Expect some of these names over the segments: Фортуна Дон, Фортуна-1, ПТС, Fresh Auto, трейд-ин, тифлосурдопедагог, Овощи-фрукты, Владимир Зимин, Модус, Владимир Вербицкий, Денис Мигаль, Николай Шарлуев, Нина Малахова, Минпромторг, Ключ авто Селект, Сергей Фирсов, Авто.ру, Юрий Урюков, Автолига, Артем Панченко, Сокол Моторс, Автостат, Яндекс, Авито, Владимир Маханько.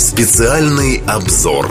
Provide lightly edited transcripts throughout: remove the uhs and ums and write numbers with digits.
Специальный обзор.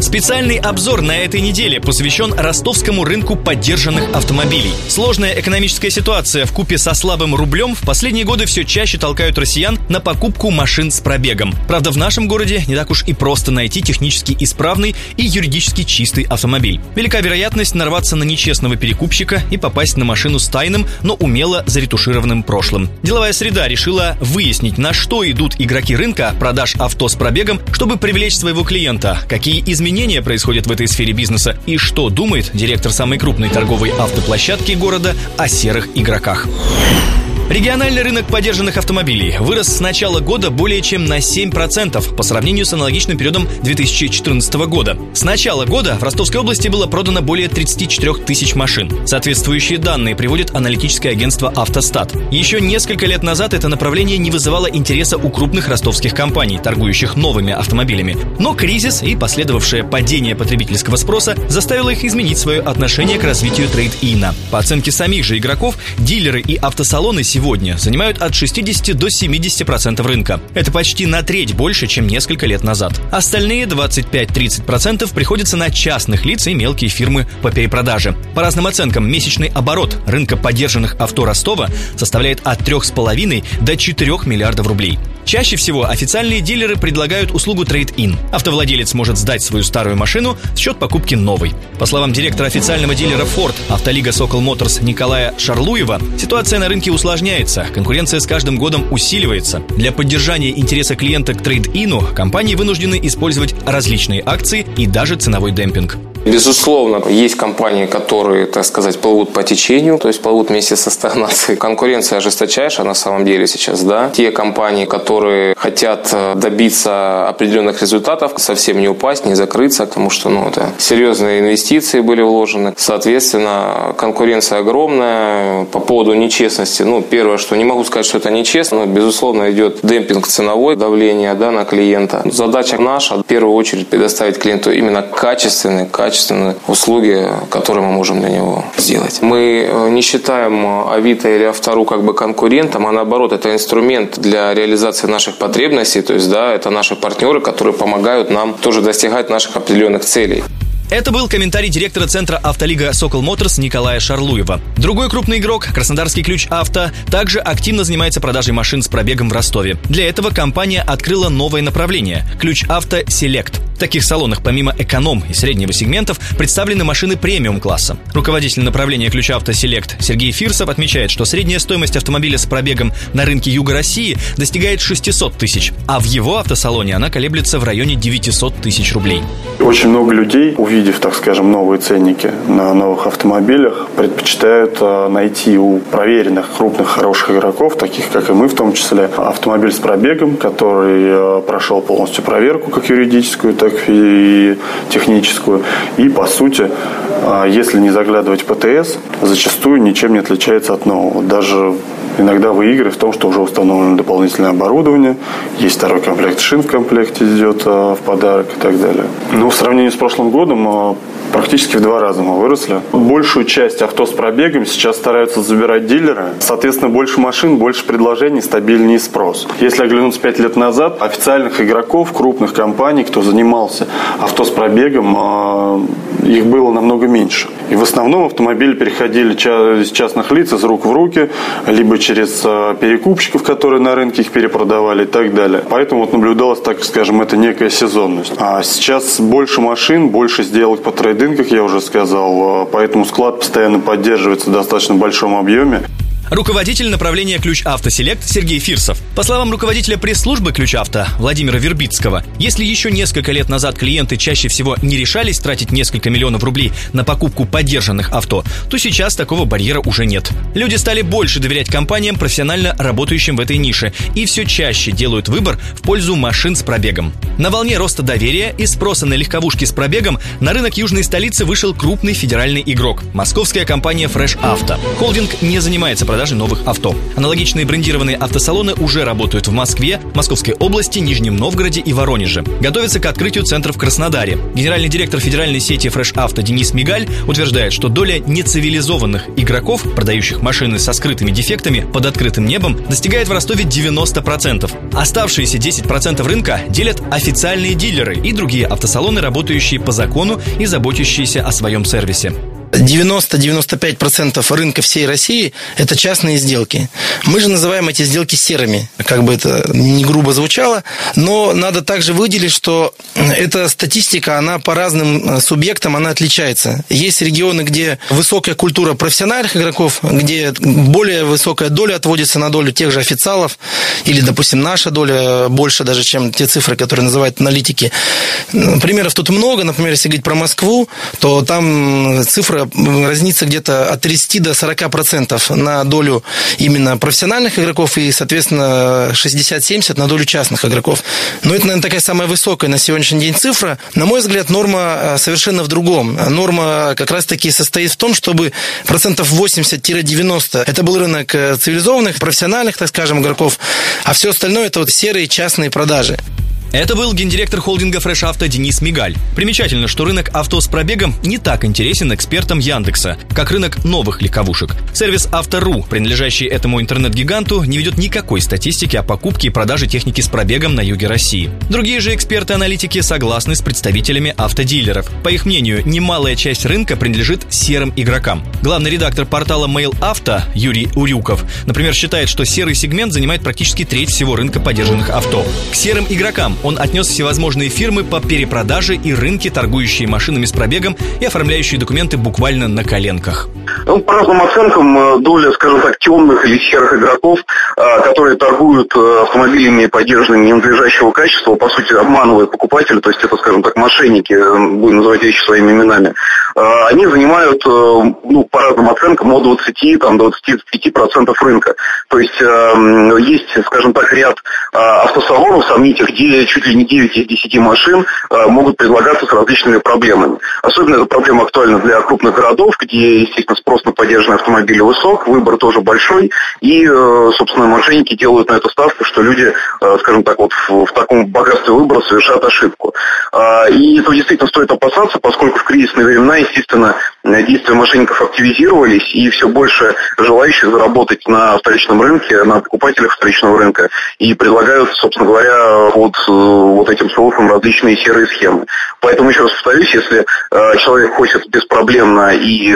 Специальный обзор на этой неделе посвящен ростовскому рынку поддержанных автомобилей. Сложная экономическая ситуация вкупе со слабым рублем в последние годы все чаще толкают россиян на покупку машин с пробегом. Правда, в нашем городе не так уж и просто найти технически исправный и юридически чистый автомобиль. Велика вероятность нарваться на нечестного перекупщика и попасть на машину с тайным, но умело заретушированным прошлым. Деловая среда решила выяснить, на что идут игроки рынка продаж авто с пробегом, чтобы привлечь своего клиента, какие изменения происходят в этой сфере бизнеса и что думает директор самой крупной торговой автоплощадки города о серых игроках. Региональный рынок подержанных автомобилей вырос с начала года более чем на 7% по сравнению с аналогичным периодом 2014 года. С начала года в Ростовской области было продано более 34 тысяч машин. Соответствующие данные приводит аналитическое агентство «Автостат». Еще несколько лет назад это направление не вызывало интереса у крупных ростовских компаний, торгующих новыми автомобилями. Но кризис и последовавшее падение потребительского спроса заставило их изменить свое отношение к развитию трейд-ина. По оценке самих же игроков, дилеры и автосалоны сегодня занимают от 60 до 70% рынка. Это почти на треть больше, чем несколько лет назад. Остальные 25-30% приходятся на частных лиц и мелкие фирмы по перепродаже. По разным оценкам, месячный оборот рынка подержанных авто Ростова составляет от 3,5 до 4 миллиардов рублей. Чаще всего официальные дилеры предлагают услугу трейд-ин. Автовладелец может сдать свою старую машину в счет покупки новой. По словам директора официального дилера Ford автолига Сокол Моторс Николая Шарлуева, ситуация на рынке усложняется. Конкуренция с каждым годом усиливается. Для поддержания интереса клиента к трейд-ину компании вынуждены использовать различные акции и даже ценовой демпинг. Безусловно, есть компании, которые, так сказать, плывут по течению, то есть плывут вместе со стагнацией. Конкуренция ожесточайшая на самом деле сейчас, да. Те компании, которые хотят добиться определенных результатов, совсем не упасть, не закрыться, потому что, это серьезные инвестиции были вложены. Соответственно, конкуренция огромная. По поводу нечестности, первое, что не могу сказать, что это нечестно, но, безусловно, идет демпинг ценовой, давление, на клиента. Задача наша, в первую очередь, предоставить клиенту именно качественные услуги, которые мы можем для него сделать. Мы не считаем Авито или Авто.ру конкурентом, а наоборот, это инструмент для реализации наших потребностей, то есть, это наши партнеры, которые помогают нам тоже достигать наших определенных целей. Это был комментарий директора центра «Автолига Сокол Моторс» Николая Шарлуева. Другой крупный игрок, краснодарский «Ключ авто», также активно занимается продажей машин с пробегом в Ростове. Для этого компания открыла новое направление – «Ключ авто Селект». В таких салонах помимо эконом и среднего сегментов представлены машины премиум-класса. Руководитель направления «Ключ авто Селект» Сергей Фирсов отмечает, что средняя стоимость автомобиля с пробегом на рынке Юга России достигает 600 тысяч, а в его автосалоне она колеблется в районе 900 тысяч рублей. Очень много людей, увидев, новые ценники на новых автомобилях, предпочитают найти у проверенных, крупных, хороших игроков, таких как и мы в том числе, автомобиль с пробегом, который прошел полностью проверку, как юридическую, так и техническую. И, по сути, если не заглядывать в ПТС, зачастую ничем не отличается от нового. Даже иногда выигрывает в том, что уже установлено дополнительное оборудование, есть второй комплект шин в комплекте идет в подарок и так далее. В сравнении с прошлым годом практически в 2 раза мы выросли. Большую часть авто с пробегом сейчас стараются забирать дилеры. Соответственно, больше машин, больше предложений, стабильнее спрос. Если оглянуться 5 лет назад, официальных игроков, крупных компаний, кто занимался авто с пробегом, их было намного меньше. И в основном автомобили переходили из частных лиц, из рук в руки, либо через перекупщиков, которые на рынке их перепродавали и так далее. Поэтому наблюдалась, это некая сезонность. А сейчас больше машин, больше сделок по трейд-ин, как я уже сказал, поэтому склад постоянно поддерживается в достаточно большом объеме. Руководитель направления «Ключ авто Селект» Сергей Фирсов. По словам руководителя пресс-службы «Ключ авто» Владимира Вербицкого, если еще несколько лет назад клиенты чаще всего не решались тратить несколько миллионов рублей на покупку подержанных авто, то сейчас такого барьера уже нет. Люди стали больше доверять компаниям, профессионально работающим в этой нише, и все чаще делают выбор в пользу машин с пробегом. На волне роста доверия и спроса на легковушки с пробегом на рынок южной столицы вышел крупный федеральный игрок – московская компания Fresh Auto. Холдинг не занимается продажей продажи новых авто. Аналогичные брендированные автосалоны уже работают в Москве, Московской области, Нижнем Новгороде и Воронеже. Готовятся к открытию центров в Краснодаре. Генеральный директор федеральной сети Fresh Auto Денис Мигаль утверждает, что доля нецивилизованных игроков, продающих машины со скрытыми дефектами под открытым небом, достигает в Ростове 90%. Оставшиеся 10% рынка делят официальные дилеры и другие автосалоны, работающие по закону и заботящиеся о своем сервисе. 90-95% рынка всей России – это частные сделки. Мы же называем эти сделки серыми, как бы это не грубо звучало, но надо также выделить, что эта статистика, она по разным субъектам, она отличается. Есть регионы, где высокая культура профессиональных игроков, где более высокая доля отводится на долю тех же официалов, или, допустим, наша доля больше даже, чем те цифры, которые называют аналитики. Примеров тут много. Например, если говорить про Москву, то там цифра разница где-то от 30 до 40% на долю именно профессиональных игроков и, соответственно, 60-70% на долю частных игроков. Но это, наверное, такая самая высокая на сегодняшний день цифра. На мой взгляд, норма совершенно в другом. Норма как раз-таки состоит в том, чтобы процентов 80-90% это был рынок цивилизованных, профессиональных, так скажем, игроков, а все остальное это вот серые частные продажи. Это был гендиректор холдинга Fresh Auto Денис Мигаль. Примечательно, что рынок авто с пробегом не так интересен экспертам Яндекса, как рынок новых легковушек. Сервис Авто.ру, принадлежащий этому интернет-гиганту, не ведет никакой статистики о покупке и продаже техники с пробегом на юге России. Другие же эксперты-аналитики согласны с представителями автодилеров. По их мнению, немалая часть рынка принадлежит серым игрокам. Главный редактор портала Мейл Авто Юрий Урюков, например, считает, что серый сегмент занимает практически треть всего рынка подержанных авто. К серым игрокам он отнес всевозможные фирмы по перепродаже и рынке, торгующие машинами с пробегом и оформляющие документы буквально на коленках. Ну, по разным оценкам, доля, скажем так, темных или серых игроков, которые торгуют автомобилями, подержанными ненадлежащего качества, по сути, обманывают покупателя, то есть это, скажем так, мошенники, будем называть вещи своими именами, они занимают, ну, по разным оценкам, от 20 там, до 25% рынка. То есть есть, скажем так, ряд автосалонов сомнительных, где чуть ли не 9 из 10 машин могут предлагаться с различными проблемами. Особенно эта проблема актуальна для крупных городов, где, естественно, спрос на подержанные автомобили высок, выбор тоже большой, и, собственно, мошенники делают на эту ставку, что люди, скажем так, вот в таком богатстве выбора совершат ошибку. И этого действительно стоит опасаться, поскольку в кризисные времена, естественно, действия мошенников активизировались, и все больше желающих заработать на вторичном рынке, на покупателях вторичного рынка, и предлагают, собственно говоря, вот этим соусом различные серые схемы. Поэтому, еще раз повторюсь, если человек хочет беспроблемно и,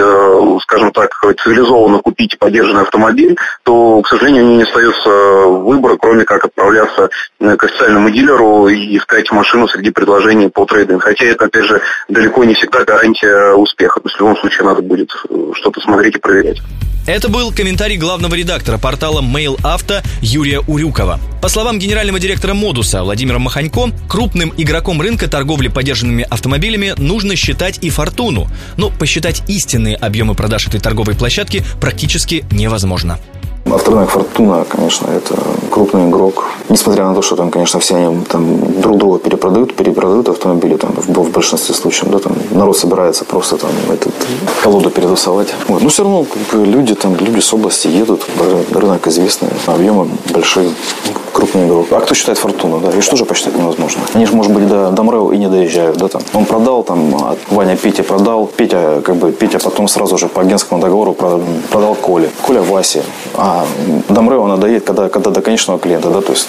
скажем так, цивилизованно купить подержанный автомобиль, то, к сожалению, у него не остается выбора, кроме как отправляться к официальному дилеру и искать машину среди предложений по трейдингу. Хотя это, опять же, далеко не всегда гарантия успеха. То есть в любом случае надо будет что-то смотреть и проверять. Это был комментарий главного редактора портала Mail Auto Юрия Урюкова. По словам генерального директора Модуса Владимира Маханько, крупным игроком рынка торговли подержанными автомобилями нужно считать и Фортуну. Но посчитать истинные объемы продаж этой торговой площадки практически невозможно. Авторынок «Фортуна», конечно, это крупный игрок. Несмотря на то, что там, конечно, все они там друг друга перепродают автомобили там, в большинстве случаев. Да, там, народ собирается просто там колоду перетусовать. Вот. Но все равно люди с области едут. Рынок известный, объемы большие, крупный игрок. А кто считает «Фортуну», да, и что же посчитать невозможно? Они же, может быть, до Домрео и не доезжают. Да, там. Он продал, там, Ваня Петя продал, Петя потом сразу же по агентскому договору продал Коле, Коля Васе. А Домрео надоедет, когда до конечного клиента, да, то есть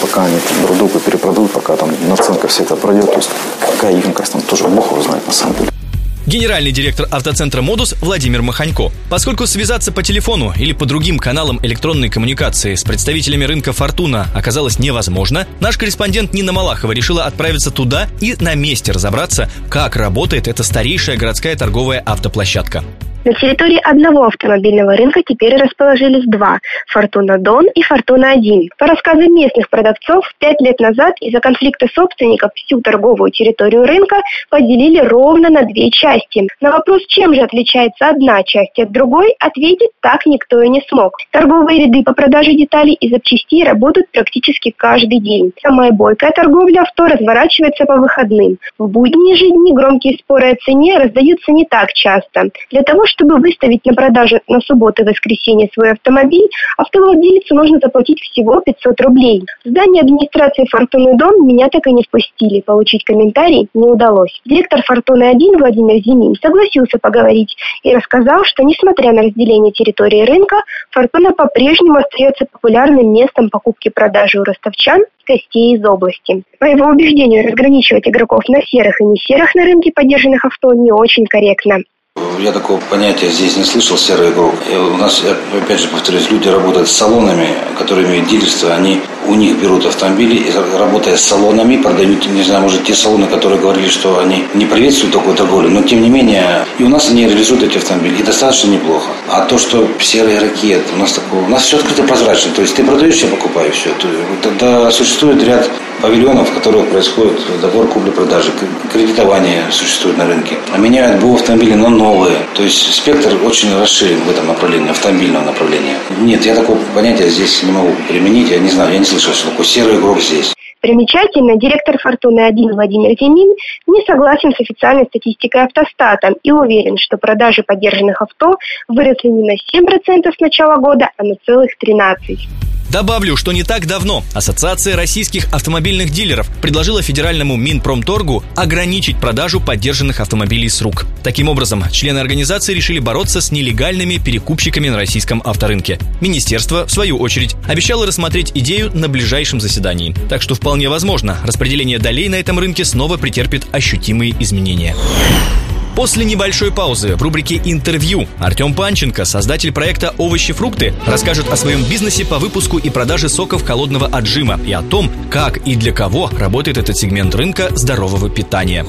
пока они друг друга перепродают, пока там наценка вся это пройдет, то есть какая емкость там тоже бог его знает на самом деле. Генеральный директор автоцентра «Модус» Владимир Маханько. Поскольку связаться по телефону или по другим каналам электронной коммуникации с представителями рынка «Фортуна» оказалось невозможно, наш корреспондент Нина Малахова решила отправиться туда и на месте разобраться, как работает эта старейшая городская торговая автоплощадка. На территории одного автомобильного рынка теперь расположились два – «Фортуна Дон» и «Фортуна-1». По рассказам местных продавцов, 5 лет назад из-за конфликта собственников всю торговую территорию рынка поделили ровно на 2 части. На вопрос, чем же отличается одна часть от другой, ответить так никто и не смог. Торговые ряды по продаже деталей и запчастей работают практически каждый день. Самая бойкая торговля авто разворачивается по выходным. В будние же дни громкие споры о цене раздаются не так часто. Для того, Чтобы выставить на продажу на субботу и воскресенье свой автомобиль, автовладельцу нужно заплатить всего 500 рублей. В здание администрации «Фортуны Дон» меня так и не впустили, получить комментарий не удалось. Директор «Фортуны-1» Владимир Зимин согласился поговорить и рассказал, что несмотря на разделение территории рынка, «Фортуна» по-прежнему остается популярным местом покупки-продажи у ростовчан, гостей из области. По его убеждению, разграничивать игроков на серых и не серых на рынке подержанных авто не очень корректно. Я такого понятия здесь не слышал, серый игрок. У нас, опять же повторюсь, люди работают с салонами, которые имеют дилерство, они у них берут автомобили и, работая с салонами, продают, не знаю, может, те салоны, которые говорили, что они не приветствуют такую торговлю, но тем не менее, и у нас они реализуют эти автомобили, и достаточно неплохо. А то, что серые игроки, это у нас такое, у нас все открыто прозрачно, то есть ты продаешь, я покупаю все. Тогда существует ряд павильонов, в которых происходит договор купли-продажи, кредитование существует на рынке. А меняют БУ автомобили на новые. То есть спектр очень расширен в этом направлении, автомобильного направления. Нет, я такого понятия здесь не могу применить, я не знаю, я не слышал, что такой серый игрок здесь. Примечательно, директор «Фортуны-1» Владимир Зимин не согласен с официальной статистикой «Автостата» и уверен, что продажи подержанных авто выросли не на 7% с начала года, а на целых 13%. Добавлю, что не так давно Ассоциация российских автомобильных дилеров предложила федеральному Минпромторгу ограничить продажу подержанных автомобилей с рук. Таким образом, члены организации решили бороться с нелегальными перекупщиками на российском авторынке. Министерство, в свою очередь, обещало рассмотреть идею на ближайшем заседании. Так что вполне возможно, распределение долей на этом рынке снова претерпит ощутимые изменения. После небольшой паузы в рубрике «Интервью» Артем Панченко, создатель проекта «Овощи-фрукты», расскажет о своем бизнесе по выпуску и продаже соков холодного отжима и о том, как и для кого работает этот сегмент рынка здорового питания.